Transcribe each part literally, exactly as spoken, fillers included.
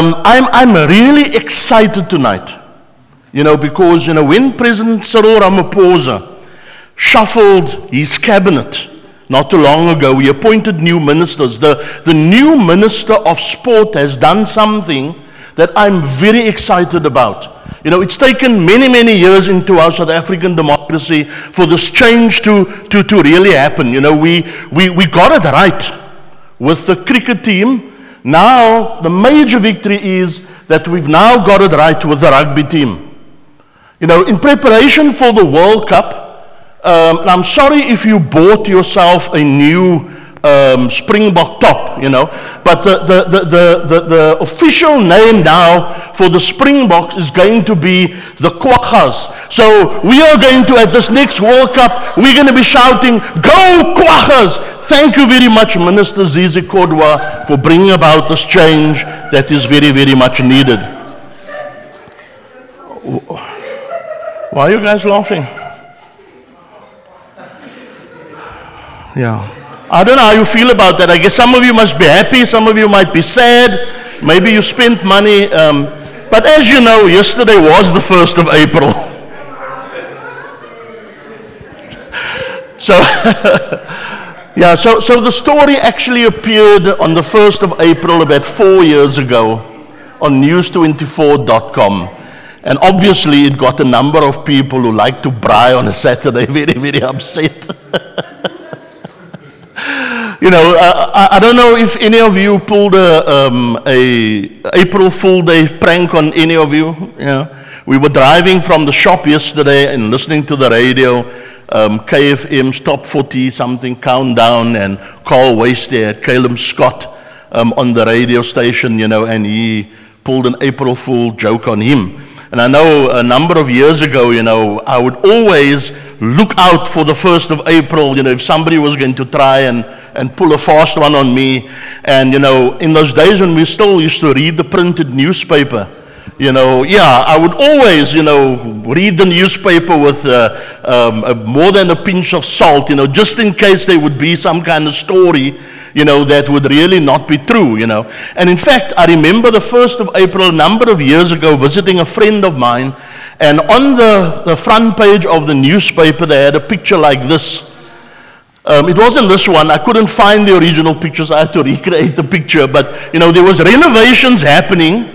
um, I'm I'm really excited tonight, you know, because you know when President Cyril Ramaphosa shuffled his cabinet not too long ago, he appointed new ministers. The the new minister of sport has done something that I'm very excited about. You know, it's taken many, many years into our South African democracy for this change to, to, to really happen. You know, we, we, we got it right with the cricket team. Now, the major victory is that we've now got it right with the rugby team. You know, in preparation for the World Cup, um, and I'm sorry if you bought yourself a new Um, Springbok top, you know, but the the, the the the the official name now for the Springboks is going to be the Quaggas. So we are going to, at this next World Cup, we're going to be shouting, "Go Quaggas!" Thank you very much, Minister Zizi Kodwa, for bringing about this change that is very, very much needed. Why are you guys laughing? Yeah. I don't know how you feel about that. I guess some of you must be happy, some of you might be sad, maybe you spent money. Um, but as you know, yesterday was the first of April. so, yeah, so, so the story actually appeared on the first of April about four years ago on news twenty-four dot com. And obviously it got a number of people who like to braai on a Saturday very, very upset. You know, uh, I, I don't know if any of you pulled a, um, a April Fool Day prank on any of you. Yeah, we were driving from the shop yesterday and listening to the radio, um, K F M's Top forty something countdown, and Carl Waystead, Calum Scott, um, on the radio station. You know, and he pulled an April Fool joke on him. And I know a number of years ago, you know, I would always look out for the first of April, you know, if somebody was going to try and, and pull a fast one on me. And, you know, in those days when we still used to read the printed newspaper, you know, yeah, I would always, you know, read the newspaper with uh, um, a, more than a pinch of salt, you know, just in case there would be some kind of story, you know, that would really not be true, you know. And in fact, I remember the first of April, a number of years ago, visiting a friend of mine, and on the, the front page of the newspaper, they had a picture like this. Um, it wasn't this one. I couldn't find the original pictures. I had to recreate the picture. But, you know, there was renovations happening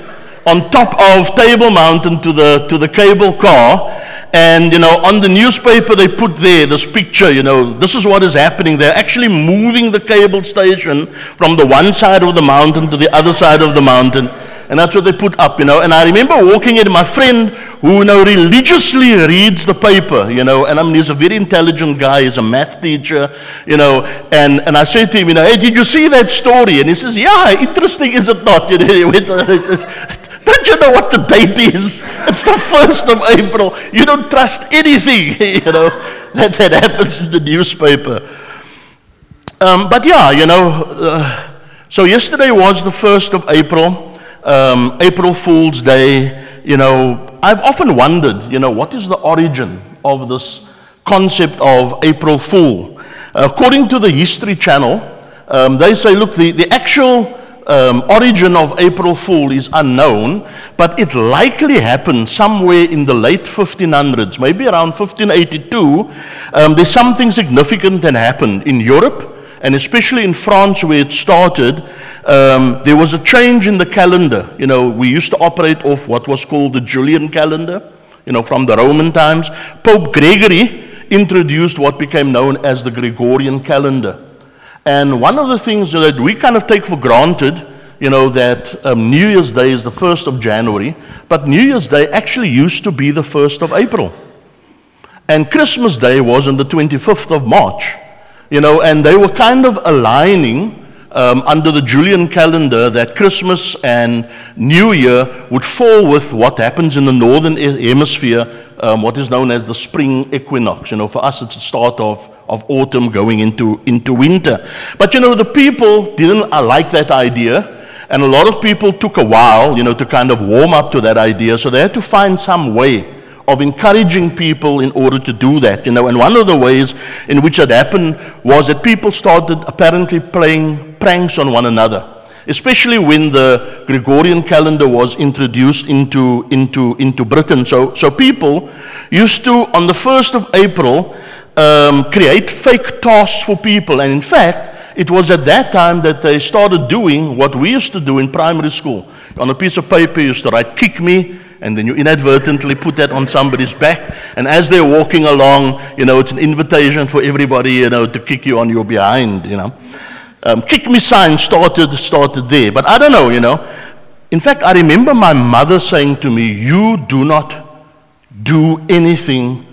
on top of Table Mountain to the to the cable car. And, you know, on the newspaper they put there this picture, you know, this is what is happening. They're actually moving the cable station from the one side of the mountain to the other side of the mountain. And that's what they put up, you know. And I remember walking in, my friend who, you know, religiously reads the paper, you know, and I mean, he's a very intelligent guy, he's a math teacher, you know, and, and I said to him, you know, "Hey, did you see that story?" And he says, "Yeah, interesting, is it not?" You know, he says, "Don't you know what the date is? It's the first of April. You don't trust anything, you know, that, that happens in the newspaper." Um, but yeah, you know, uh, so yesterday was the first of April, um, April Fool's Day. You know, I've often wondered, you know, what is the origin of this concept of April Fool? Uh, according to the History Channel, um, they say, look, the, the actual Um, origin of April Fool is unknown, but it likely happened somewhere in the late fifteen hundreds, maybe around fifteen eighty-two. Um, there's something significant that happened in Europe, and especially in France where it started. Um, there was a change in the calendar. You know, we used to operate off what was called the Julian calendar, you know, from the Roman times. Pope Gregory introduced what became known as the Gregorian calendar. And one of the things that we kind of take for granted, you know, that um, New Year's Day is the first of January, but New Year's Day actually used to be the first of April. And Christmas Day was on the twenty-fifth of March, you know, and they were kind of aligning um, under the Julian calendar that Christmas and New Year would fall with what happens in the northern hemisphere, um, what is known as the spring equinox. You know, for us it's the start of of autumn going into, into winter. But you know, the people didn't like that idea, and a lot of people took a while, you know, to kind of warm up to that idea, so they had to find some way of encouraging people in order to do that, you know. And one of the ways in which that happened was that people started apparently playing pranks on one another. especially when the Gregorian calendar was introduced into, into, into Britain. So, so people used to, on the first of April, um, create fake tasks for people. And in fact, it was at that time that they started doing what we used to do in primary school. On a piece of paper, you used to write, "Kick me," and then you inadvertently put that on somebody's back. And as they're walking along, you know, it's an invitation for everybody, you know, to kick you on your behind, you know. Um, kick me sign started started there. But I don't know, you know. In fact, I remember my mother saying to me, "You do not do anything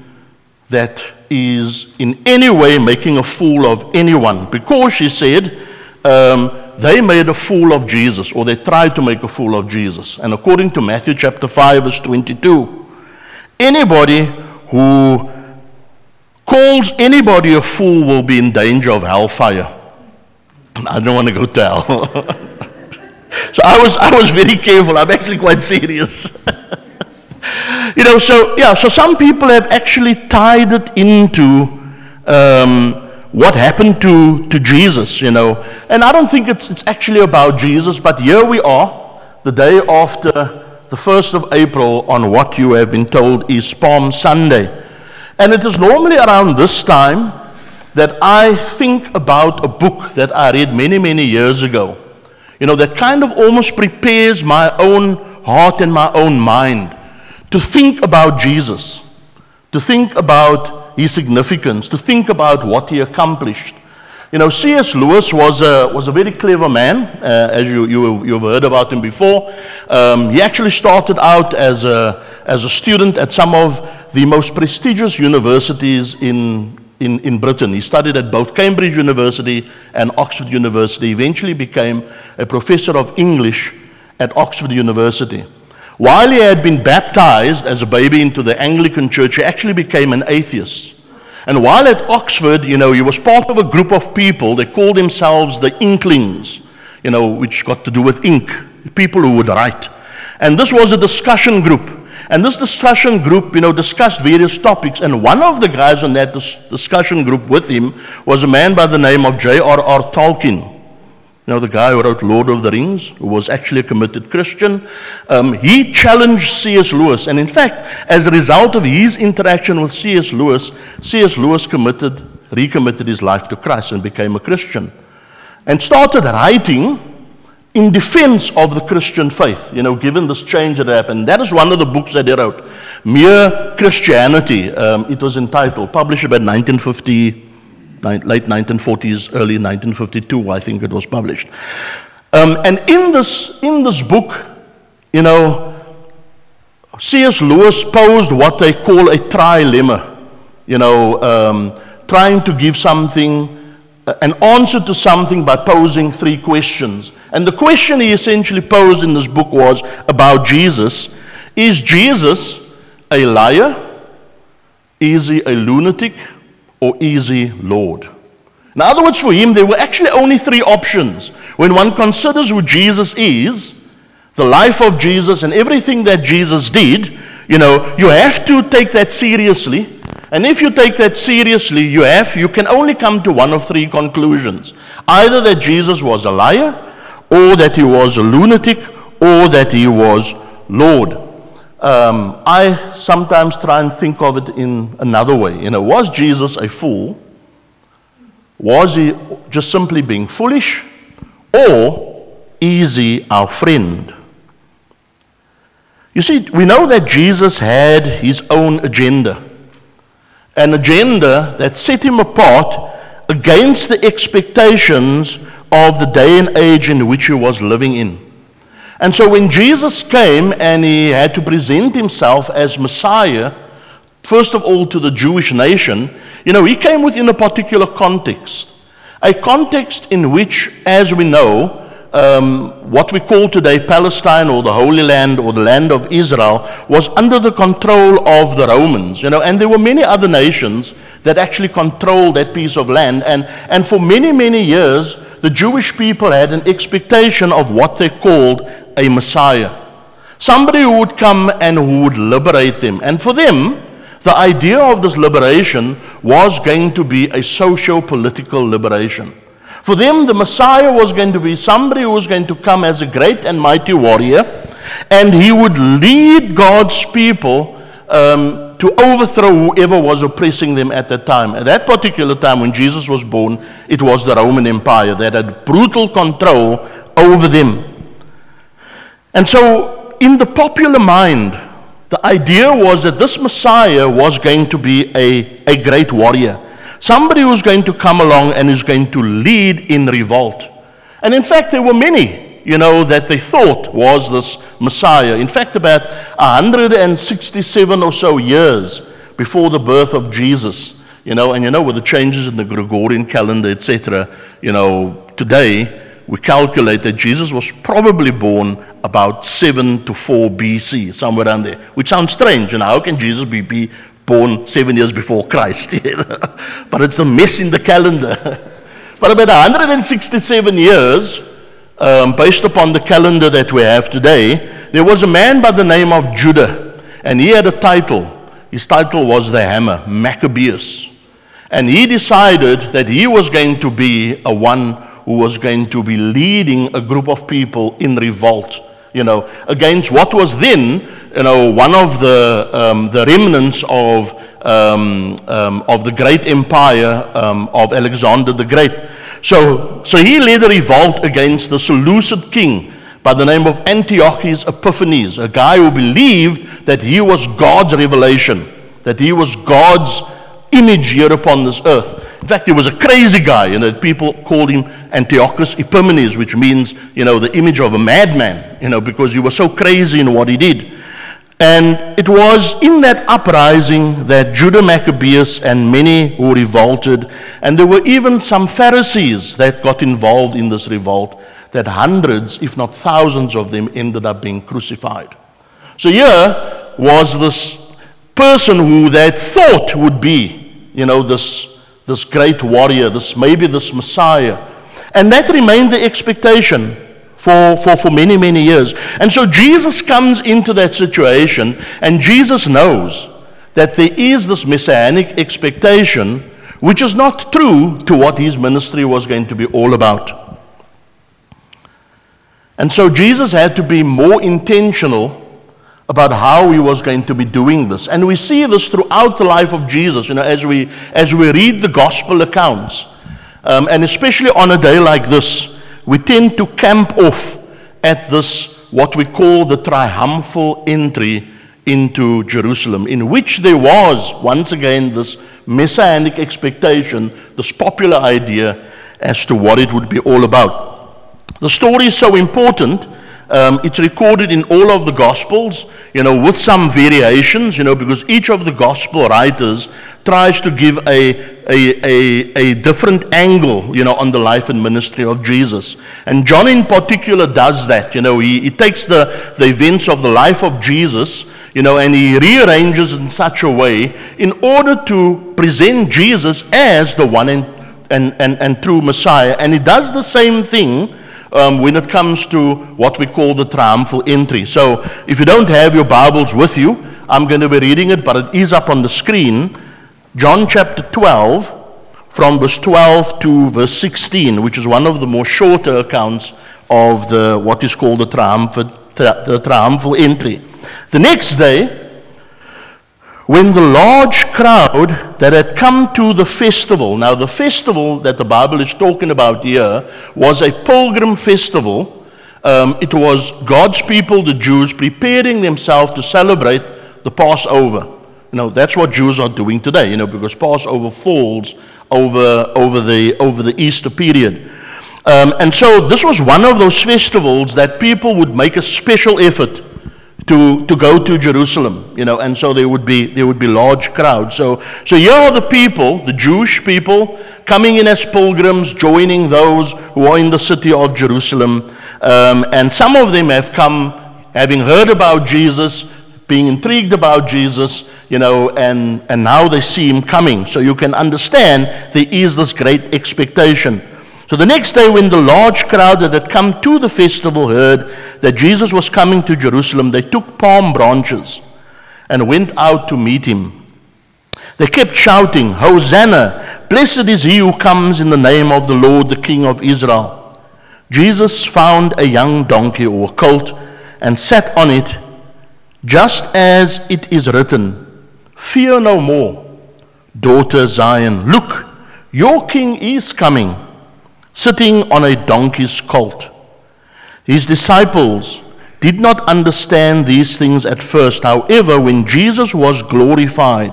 that is in any way making a fool of anyone." Because she said, um, they made a fool of Jesus, or they tried to make a fool of Jesus. And according to Matthew chapter five, verse twenty-two, anybody who calls anybody a fool will be in danger of hellfire. I don't want to go to hell. So I was, I was very careful. I'm actually quite serious. You know, so, yeah, so some people have actually tied it into um, what happened to, to Jesus, you know. And I don't think it's, it's actually about Jesus, but here we are, the day after the first of April, on what you have been told is Palm Sunday. And it is normally around this time that I think about a book that I read many, many years ago. You know, that kind of almost prepares my own heart and my own mind to think about Jesus, to think about his significance, to think about what he accomplished. You know, C S Lewis was a, was a very clever man, uh, as you, you, you've heard about him before. Um, he actually started out as a, as a student at some of the most prestigious universities in In, in Britain. He studied at both Cambridge University and Oxford University. Eventually became a professor of English at Oxford University. While he had been baptized as a baby into the Anglican church, he actually became an atheist. And while at Oxford, you know, he was part of a group of people. They called themselves the Inklings, you know, which got to do with ink, people who would write. And this was a discussion group. And this discussion group, you know, discussed various topics. And one of the guys on that dis- discussion group with him was a man by the name of J R R Tolkien. You know, the guy who wrote Lord of the Rings, who was actually a committed Christian. Um, he challenged C S Lewis. And in fact, as a result of his interaction with C S Lewis, C S Lewis committed, recommitted his life to Christ and became a Christian. And started writing in defense of the Christian faith, you know, given this change that happened. That is one of the books that he wrote, Mere Christianity, um, it was entitled, published about nineteen fifty, late nineteen forties, early nineteen fifty-two, I think it was published. Um, and in this, in this book, you know, C S Lewis posed what they call a trilemma, you know, um, trying to give something, an answer to something by posing three questions. And the question he essentially posed in this book was about Jesus. Is Jesus a liar? Is he a lunatic? Or is he Lord? In other words, for him, there were actually only three options. When one considers who Jesus is, the life of Jesus, and everything that Jesus did, you know, you have to take that seriously. And if you take that seriously, you have, you can only come to one of three conclusions. Either that Jesus was a liar, or that he was a lunatic, or that he was Lord. Um, I sometimes try and think of it in another way. You know, was Jesus a fool? Was he just simply being foolish? Or is he our friend? You see, we know that Jesus had his own agenda. An agenda that set him apart against the expectations of the day and age in which he was living in. And so when Jesus came and he had to present himself as Messiah, first of all to the Jewish nation, you know, he came within a particular context. A context in which, as we know, um, what we call today Palestine or the Holy Land or the land of Israel was under the control of the Romans, you know, and there were many other nations that actually controlled that piece of land. And, and for many, many years, the Jewish people had an expectation of what they called a Messiah. Somebody who would come and who would liberate them. And for them, the idea of this liberation was going to be a socio-political liberation. For them, the Messiah was going to be somebody who was going to come as a great and mighty warrior, and he would lead God's people um, to overthrow whoever was oppressing them at that time. At that particular time when Jesus was born, it was the Roman Empire that had brutal control over them. And so, in the popular mind, the idea was that this Messiah was going to be a, a great warrior. Somebody who's going to come along and is going to lead in revolt. And in fact, there were many, you know, that they thought was this Messiah. In fact, about one hundred sixty-seven or so years before the birth of Jesus, you know, and you know, with the changes in the Gregorian calendar, et cetera, you know, today, we calculate that Jesus was probably born about seven to four B C, somewhere around there, which sounds strange. You know, how can Jesus be, be born seven years before Christ? But it's a mess in the calendar. But about one hundred sixty-seven years, um, based upon the calendar that we have today, there was a man by the name of Judah, and he had a title. His title was the Hammer, Maccabeus. And he decided that he was going to be a one who was going to be leading a group of people in revolt, you know, against what was then, you know, one of the um, the remnants of um, um, of the great empire um, of Alexander the Great. So, so he led a revolt against the Seleucid king by the name of Antiochus Epiphanes, a guy who believed that he was God's revelation, that he was God's image here upon this earth. In fact, he was a crazy guy, and you know, people called him Antiochus Epimenes, which means, you know, the image of a madman, you know, because he was so crazy in what he did. And it was in that uprising that Judah Maccabeus and many who revolted, and there were even some Pharisees that got involved in this revolt, that hundreds, if not thousands of them ended up being crucified. So here was this person who they thought would be, you know, this this great warrior, this maybe this Messiah. And that remained the expectation for, for, for many, many years. And so Jesus comes into that situation, and Jesus knows that there is this messianic expectation, which is not true to what his ministry was going to be all about. And so Jesus had to be more intentional about how he was going to be doing this. And we see this throughout the life of Jesus, you know, as we as we read the gospel accounts. Um, and especially on a day like this, we tend to camp off at this, what we call the triumphal entry into Jerusalem, in which there was, once again, this messianic expectation, this popular idea as to what it would be all about. The story is so important. Um, it's recorded in all of the Gospels, you know, with some variations, you know, because each of the Gospel writers tries to give a, a, a, a different angle, you know, on the life and ministry of Jesus. And John in particular does that, you know, he, he takes the, the events of the life of Jesus, you know, and he rearranges in such a way in order to present Jesus as the one and, and, and, and true Messiah. And he does the same thing Um, when it comes to what we call the triumphal entry. So if you don't have your Bibles with you, I'm going to be reading it, but it is up on the screen. John chapter twelve, from verse twelve to verse sixteen, which is one of the more shorter accounts of the what is called the, triumph, tri- the triumphal entry. The next day, when the large crowd that had come to the festival. Now, the festival that the Bible is talking about here was a pilgrim festival. Um, it was God's people, the Jews, preparing themselves to celebrate the Passover. You know, that's what Jews are doing today, you know, because Passover falls over, over, the, over the Easter period. Um, and so this was one of those festivals that people would make a special effort to to go to Jerusalem, you know, and so there would be there would be large crowds. So so here are the people, the Jewish people, coming in as pilgrims, joining those who are in the city of Jerusalem, um, and some of them have come having heard about Jesus, being intrigued about Jesus, you know, and and now they see him coming. So you can understand there is this great expectation. So the next day when the large crowd that had come to the festival heard that Jesus was coming to Jerusalem, they took palm branches and went out to meet him. They kept shouting, "Hosanna! Blessed is he who comes in the name of the Lord, the King of Israel." Jesus found a young donkey or a colt and sat on it, just as it is written, "Fear no more, daughter Zion. Look, your king is coming, sitting on a donkey's colt." His disciples did not understand these things at first. However, when Jesus was glorified,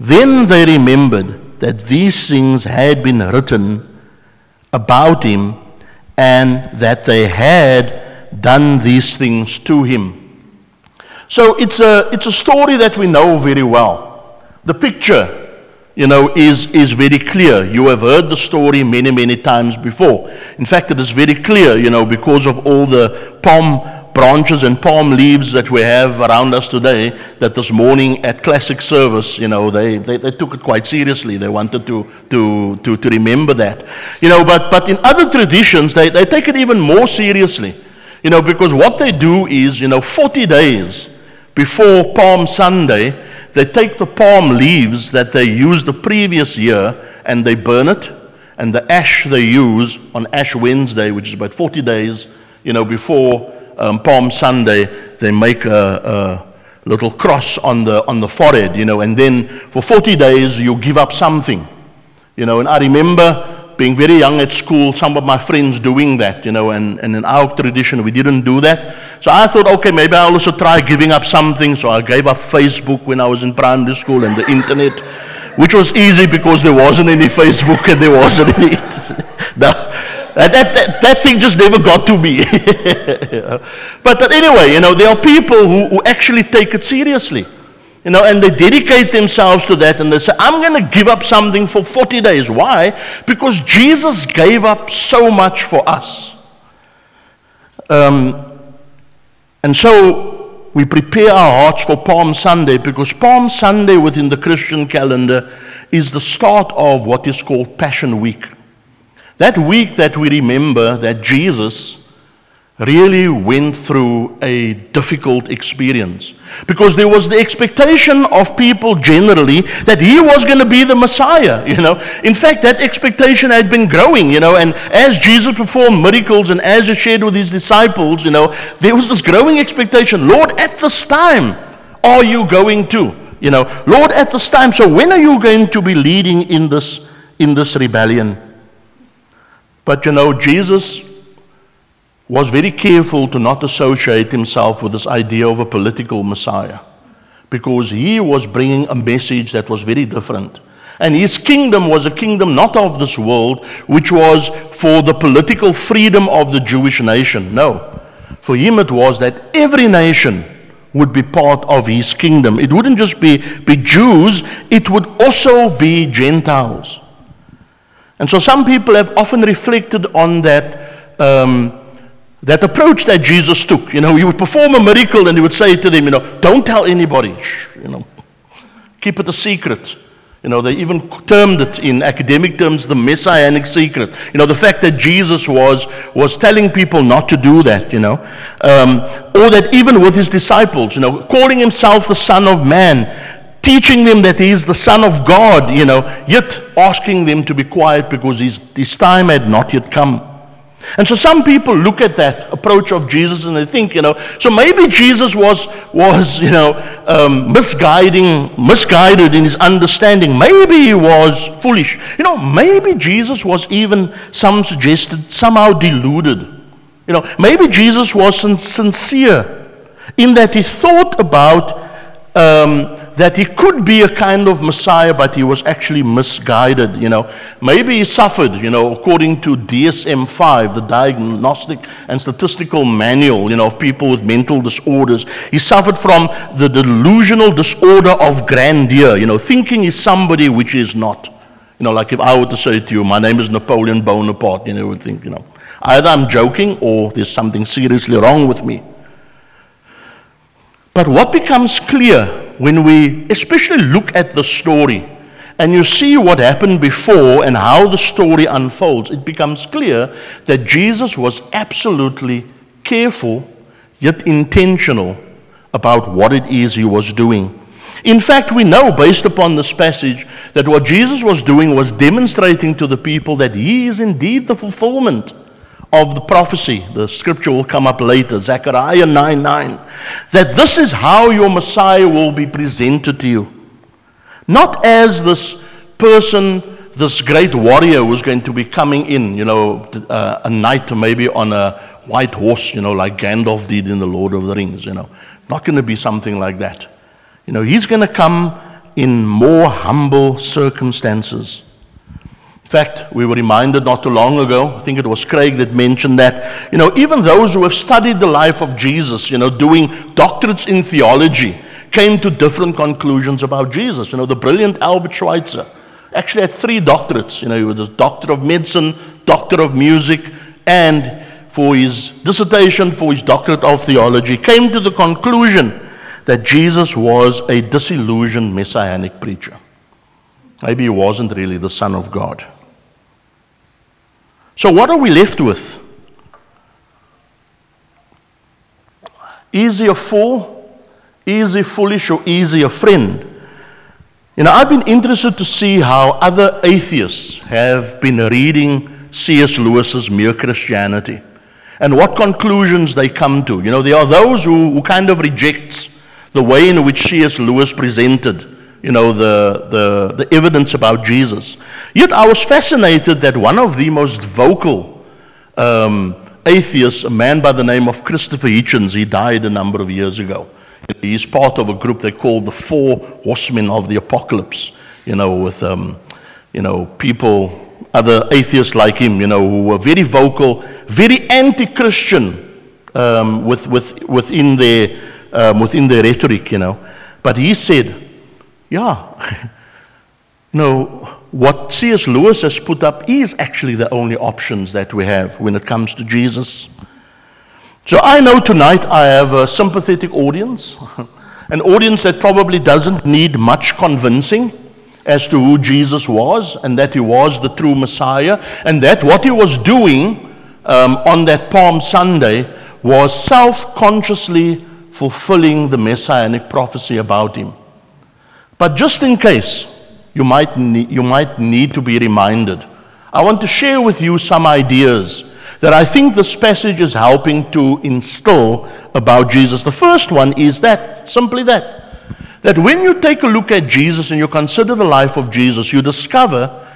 then they remembered that these things had been written about him and that they had done these things to him. So it's a it's a story that we know very well. The picture, you know, is is very clear. You have heard the story many, many times before. In fact, it is very clear, you know, because of all the palm branches and palm leaves that we have around us today, that this morning at classic service, you know, they, they, they took it quite seriously. They wanted to to to, to remember that. You know, but, but in other traditions, they, they take it even more seriously. You know, because what they do is, you know, forty days before Palm Sunday, they take the palm leaves that they used the previous year and they burn it, and the ash they use on Ash Wednesday, which is about forty days, you know, before Um, Palm Sunday, they make a, a little cross on the on the forehead, you know, and then for forty days you give up something, you know. And I remember being very young at school, some of my friends doing that, you know, and, and in our tradition we didn't do that. So I thought, okay, maybe I'll also try giving up something. So I gave up Facebook when I was in primary school and the internet, which was easy because there wasn't any Facebook and there wasn't any internet. No. That, that that thing just never got to me. Yeah. But, but anyway, you know, there are people who, who actually take it seriously, you know, and they dedicate themselves to that, and they say, "I'm going to give up something for forty days." Why? Because Jesus gave up so much for us. Um, and so we prepare our hearts for Palm Sunday, because Palm Sunday within the Christian calendar is the start of what is called Passion Week. That week that we remember that Jesus really went through a difficult experience, because there was the expectation of people generally that he was going to be the Messiah, you know. In fact, that expectation had been growing, you know, and as Jesus performed miracles and as he shared with his disciples, you know, there was this growing expectation, "Lord, at this time are you going to, you know, Lord, at this time, so when are you going to be leading in this, in this rebellion?" But, you know, Jesus was very careful to not associate himself with this idea of a political Messiah, because he was bringing a message that was very different. And his kingdom was a kingdom not of this world, which was for the political freedom of the Jewish nation. No. For him it was that every nation would be part of his kingdom. It wouldn't just be, be Jews, it would also be Gentiles. And so some people have often reflected on that um, that approach that Jesus took. You know, he would perform a miracle and he would say to them, you know, "Don't tell anybody, shh, you know, keep it a secret." You know, they even termed it in academic terms, the messianic secret. You know, the fact that Jesus was was telling people not to do that, you know. Um, or that even with his disciples, you know, calling himself the Son of Man, teaching them that he is the Son of God, you know, yet asking them to be quiet because his, his time had not yet come. And so some people look at that approach of Jesus and they think, you know, so maybe Jesus was, was you know, um, misguiding, misguided in his understanding. Maybe he was foolish. You know, maybe Jesus was even, some suggested, somehow deluded. You know, maybe Jesus wasn't sincere in that he thought about um, that he could be a kind of Messiah, but he was actually misguided, you know. Maybe he suffered, you know, according to D S M five, the Diagnostic and Statistical Manual, you know, of people with mental disorders. He suffered from the delusional disorder of grandeur, you know, thinking he's somebody which is not. You know, like if I were to say to you, "My name is Napoleon Bonaparte," you know, you would think, you know, either I'm joking or there's something seriously wrong with me. But what becomes clear when we especially look at the story and you see what happened before and how the story unfolds, it becomes clear that Jesus was absolutely careful yet intentional about what it is he was doing. In fact, we know, based upon this passage, that what Jesus was doing was demonstrating to the people that he is indeed the fulfillment of the prophecy. The scripture will come up later, Zechariah nine nine, that this is how your Messiah will be presented to you. Not as this person, this great warrior who's going to be coming in, you know, uh, a knight maybe on a white horse, you know, like Gandalf did in the Lord of the Rings, you know. Not going to be something like that. You know, he's going to come in more humble circumstances. In fact, we were reminded not too long ago, I think it was Craig that mentioned that, you know, even those who have studied the life of Jesus, you know, doing doctorates in theology, came to different conclusions about Jesus. You know, the brilliant Albert Schweitzer actually had three doctorates. You know, he was a doctor of medicine, doctor of music, and for his dissertation, for his doctorate of theology, came to the conclusion that Jesus was a disillusioned messianic preacher. Maybe he wasn't really the Son of God. So what are we left with? Is he a fool? Is he foolish, or is he a friend? You know, I've been interested to see how other atheists have been reading C S. Lewis's Mere Christianity and what conclusions they come to. You know, there are those who, who kind of reject the way in which C S. Lewis presented, you know, the, the, the evidence about Jesus. Yet I was fascinated that one of the most vocal um, atheists, a man by the name of Christopher Hitchens, he died a number of years ago. He's part of a group they call the Four Horsemen of the Apocalypse, you know, with, um, you know, people, other atheists like him, you know, who were very vocal, very anti-Christian um, with, with, within their... Um, within their rhetoric, you know. But he said, yeah, you know, what C S. Lewis has put up is actually the only options that we have when it comes to Jesus. So I know tonight I have a sympathetic audience, an audience that probably doesn't need much convincing as to who Jesus was, and that he was the true Messiah, and that what he was doing um, on that Palm Sunday was self-consciously fulfilling the messianic prophecy about him. But just in case you might ne- you might need to be reminded, I want to share with you some ideas that I think this passage is helping to instill about Jesus. The first one is that, simply that, that when you take a look at Jesus and you consider the life of Jesus, you discover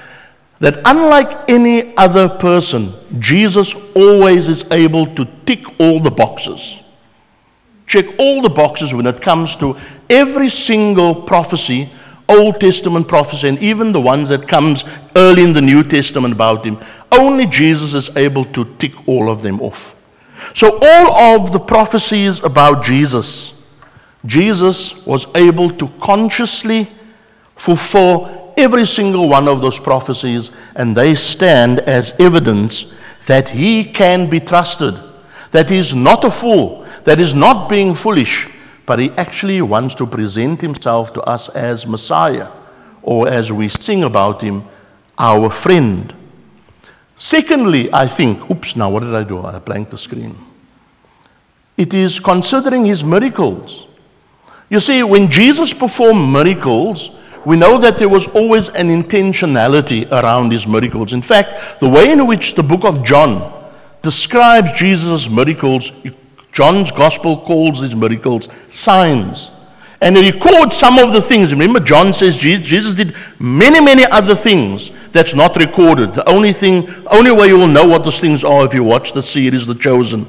that unlike any other person, Jesus always is able to tick all the boxes. Check all the boxes when it comes to every single prophecy, Old Testament prophecy, and even the ones that comes early in the New Testament about him. Only Jesus is able to tick all of them off. So all of the prophecies about Jesus, Jesus was able to consciously fulfill every single one of those prophecies, and they stand as evidence that he can be trusted, that he is not a fool, that is not being foolish, but he actually wants to present himself to us as Messiah, or as we sing about him, our friend. Secondly, I think, oops, now what did I do? I blanked the screen. It is considering his miracles. You see, when Jesus performed miracles, we know that there was always an intentionality around his miracles. In fact, the way in which the book of John describes Jesus' miracles, John's gospel calls these miracles signs. And he records some of the things. Remember, John says Jesus did many, many other things that's not recorded. The only thing, only way you will know what those things are if you watch the series The Chosen.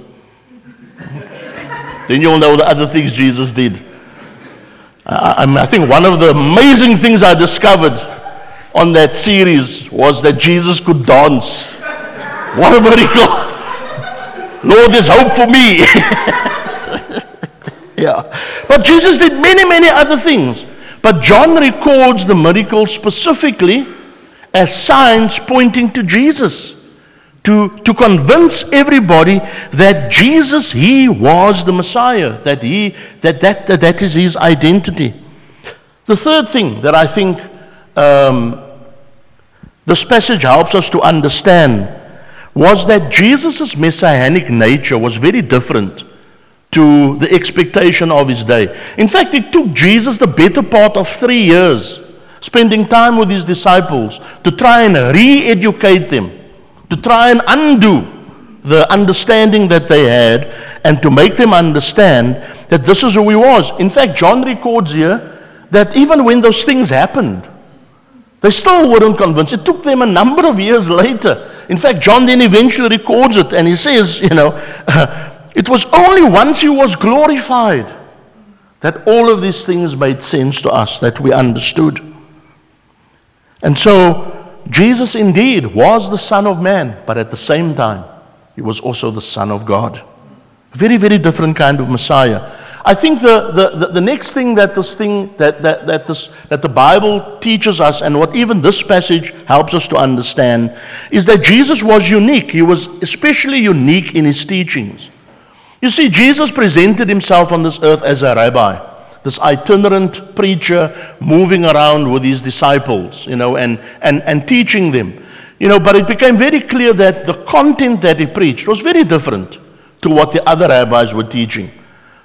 Then you'll know the other things Jesus did. I, I think one of the amazing things I discovered on that series was that Jesus could dance. What a miracle! Lord, there's hope for me. Yeah. But Jesus did many, many other things. But John records the miracles specifically as signs pointing to Jesus, to, to convince everybody that Jesus, he was the Messiah, that he that that that, that is his identity. The third thing that I think um, this passage helps us to understand was that Jesus' messianic nature was very different to the expectation of his day. In fact, it took Jesus the better part of three years, spending time with his disciples to try and re-educate them, to try and undo the understanding that they had, and to make them understand that this is who he was. In fact, John records here that even when those things happened, they still weren't convinced. It took them a number of years later. In fact, John then eventually records it, and he says, you know, it was only once he was glorified that all of these things made sense to us, that we understood. And so, Jesus indeed was the Son of Man, but at the same time, he was also the Son of God. Very, very different kind of Messiah. I think the, the, the, the next thing that this thing that that that this that the Bible teaches us, and what even this passage helps us to understand, is that Jesus was unique. He was especially unique in his teachings. You see, Jesus presented himself on this earth as a rabbi, this itinerant preacher moving around with his disciples, you know, and and, and teaching them. You know, but it became very clear that the content that he preached was very different to what the other rabbis were teaching.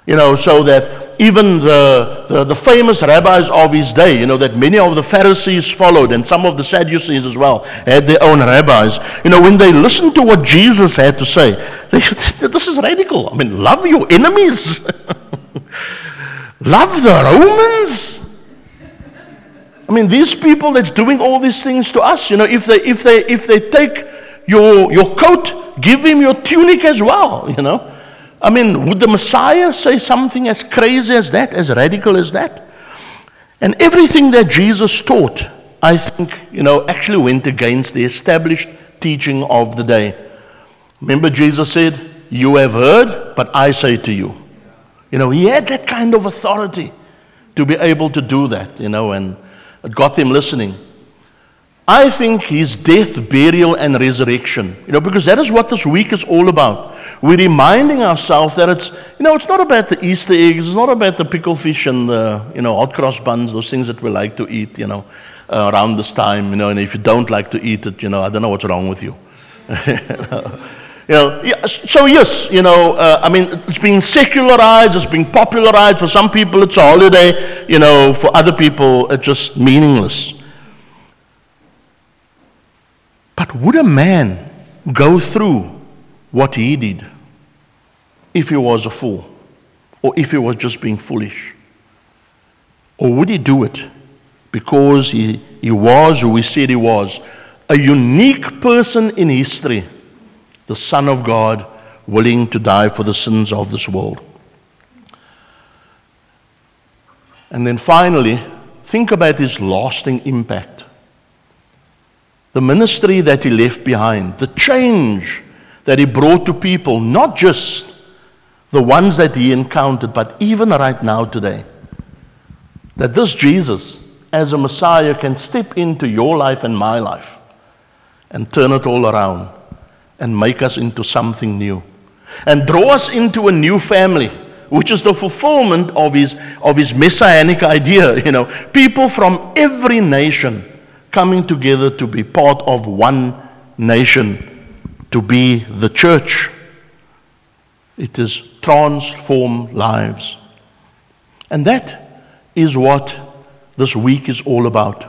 You know, so that even the, the, the famous rabbis of his day, you know, that many of the Pharisees followed, and some of the Sadducees as well, had their own rabbis. You know, when they listened to what Jesus had to say, they said, this is radical. I mean, love your enemies. Love the Romans. I mean, these people that's doing all these things to us, you know, if they if they if they take your your coat, give him your tunic as well, you know. I mean, would the Messiah say something as crazy as that, as radical as that? And everything that Jesus taught, I think, you know, actually went against the established teaching of the day. Remember, Jesus said, "You have heard, but I say to you." You know, he had that kind of authority to be able to do that, you know, and it got them listening. I think his death, burial, and resurrection, you know, because that is what this week is all about. We're reminding ourselves that it's, you know, it's not about the Easter eggs, it's not about the pickle fish and the, you know, hot cross buns, those things that we like to eat, you know, uh, around this time, you know, and if you don't like to eat it, you know, I don't know what's wrong with you. You know, so yes, you know, uh, I mean, it's being secularized, it's being popularized. For some people it's a holiday, you know, for other people it's just meaningless. But would a man go through what he did if he was a fool, or if he was just being foolish? Or would he do it because he, he was who he said he was, a unique person in history, the Son of God, willing to die for the sins of this world? And then finally, think about his lasting impact. The ministry that he left behind, the change that he brought to people, not just the ones that he encountered, but even right now today. That this Jesus, as a Messiah, can step into your life and my life and turn it all around, and make us into something new, and draw us into a new family, which is the fulfillment of his of his messianic idea. You know, people from every nation coming together to be part of one nation, to be the church. It has transformed lives, and that is what this week is all about.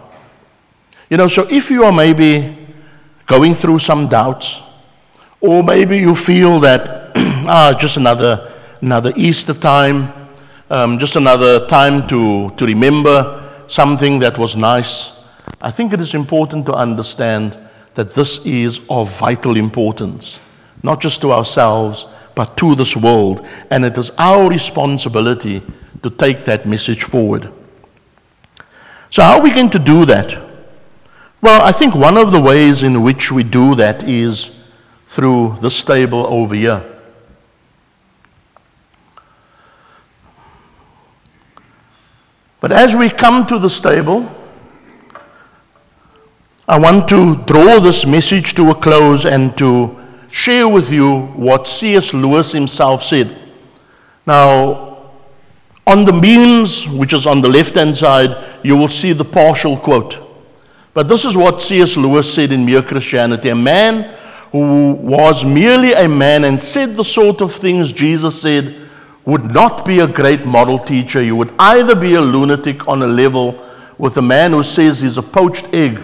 You know, so if you are maybe going through some doubts, or maybe you feel that, ah, just another another Easter time, um, just another time to, to remember something that was nice. I think it is important to understand that this is of vital importance, not just to ourselves, but to this world. And it is our responsibility to take that message forward. So how are we going to do that? Well, I think one of the ways in which we do that is through this table over here. But as we come to this table, I want to draw this message to a close and to share with you what C S Lewis himself said. Now, on the memes, which is on the left-hand side, you will see the partial quote. But this is what C S Lewis said in Mere Christianity. A man who was merely a man and said the sort of things Jesus said would not be a great moral teacher. You would either be a lunatic on a level with a man who says he's a poached egg,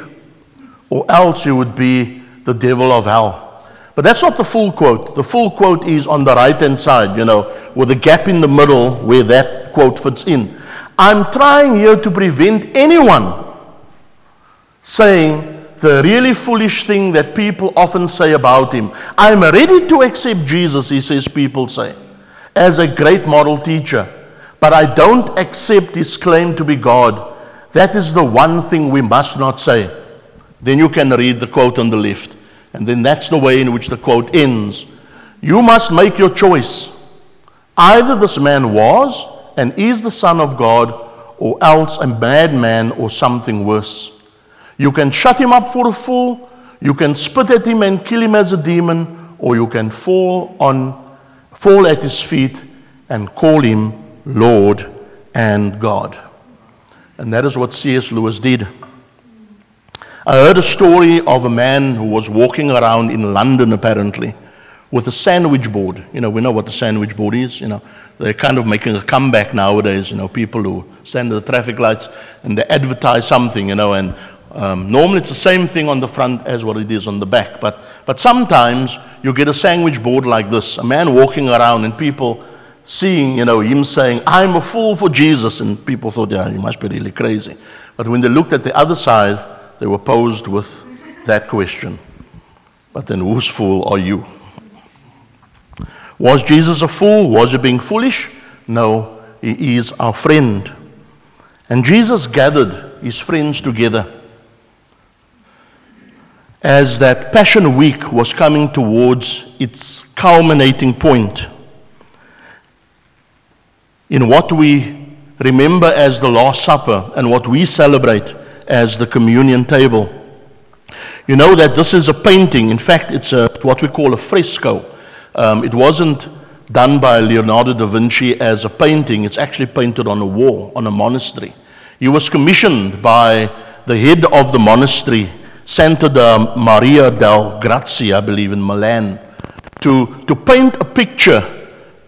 or else you would be the devil of hell. But that's not the full quote. The full quote is on the right-hand side, you know, with a gap in the middle where that quote fits in. I'm trying here to prevent anyone saying the really foolish thing that people often say about him. I'm ready to accept Jesus, he says, people say, as a great moral teacher, but I don't accept his claim to be God. That is the one thing we must not say. Then you can read the quote on the left, and then that's the way in which the quote ends. You must make your choice. Either this man was and is the Son of God, or else a madman or something worse. You can shut him up for a fool, you can spit at him and kill him as a demon, or you can fall on, fall at his feet and call him Lord and God. And that is what C S Lewis did. I heard a story of a man who was walking around in London, apparently, with a sandwich board. You know, we know what the sandwich board is, you know. They're kind of making a comeback nowadays, you know, people who stand at the traffic lights and they advertise something, you know, and Um, normally it's the same thing on the front as what it is on the back, but but sometimes you get a sandwich board like this, a man walking around and people seeing, you know, him saying, I'm a fool for Jesus, and people thought, yeah, you must be really crazy. But when they looked at the other side, they were posed with that question, but then whose fool are you? Was Jesus a fool? Was he being foolish? No, he is our friend. And Jesus gathered his friends together as that Passion Week was coming towards its culminating point in what we remember as the Last Supper and what we celebrate as the communion table. You know that this is a painting. In fact, it's a what we call a fresco. Um, it wasn't done by Leonardo da Vinci as a painting. It's actually painted on a wall, on a monastery. He was commissioned by the head of the monastery, Santa Maria del Grazie, I believe, in Milan, to, to paint a picture,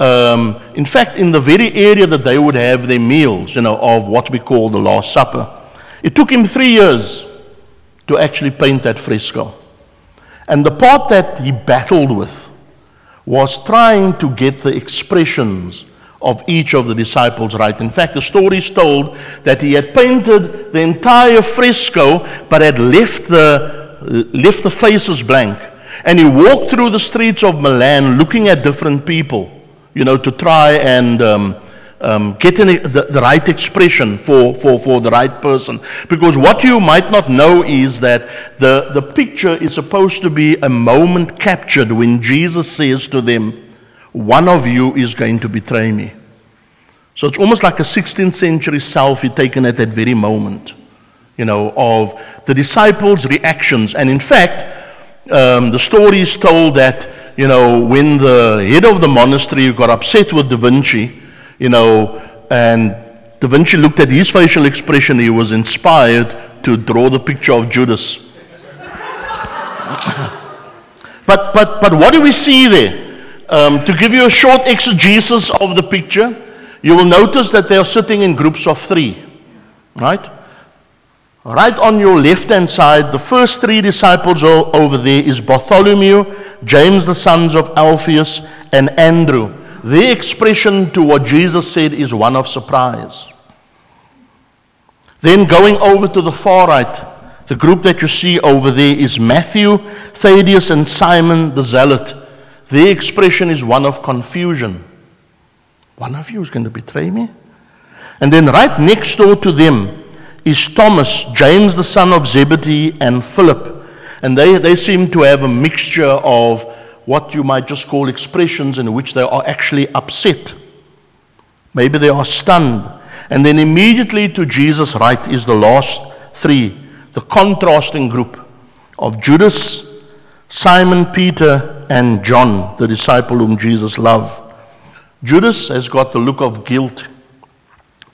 um, in fact, in the very area that they would have their meals, you know, of what we call the Last Supper. It took him three years to actually paint that fresco. And the part that he battled with was trying to get the expressions of each of the disciples right. In fact, the story is told that he had painted the entire fresco, but had left the left the faces blank. And he walked through the streets of Milan, looking at different people, you know, to try and um, um, get an, the, the right expression for, for, for the right person. Because what you might not know is that the, the picture is supposed to be a moment captured when Jesus says to them, one of you is going to betray me. So it's almost like a sixteenth century selfie taken at that very moment, you know, of the disciples' reactions. And in fact, um, the story is told that, you know, when the head of the monastery got upset with Da Vinci, you know, and Da Vinci looked at his facial expression, he was inspired to draw the picture of Judas. but, but, but what do we see there? Um, to give you a short exegesis of the picture, you will notice that they are sitting in groups of three, right? Right on your left-hand side, the first three disciples over there is Bartholomew, James the sons of Alphaeus, and Andrew. Their expression to what Jesus said is one of surprise. Then going over to the far right, the group that you see over there is Matthew, Thaddeus, and Simon the Zealot. Their expression is one of confusion. One of you is going to betray me? And then right next door to them is Thomas, James the son of Zebedee, and Philip. And they, they seem to have a mixture of what you might just call expressions in which they are actually upset. Maybe they are stunned. And then immediately to Jesus' right is the last three, the contrasting group of Judas, Simon Peter, and John, the disciple whom Jesus loved. Judas has got the look of guilt,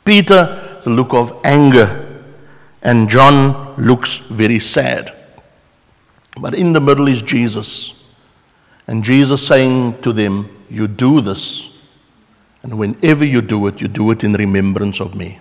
Peter the look of anger, and John looks very sad. But in the middle is Jesus, and Jesus saying to them, you do this And whenever you do it, you do it in remembrance of me.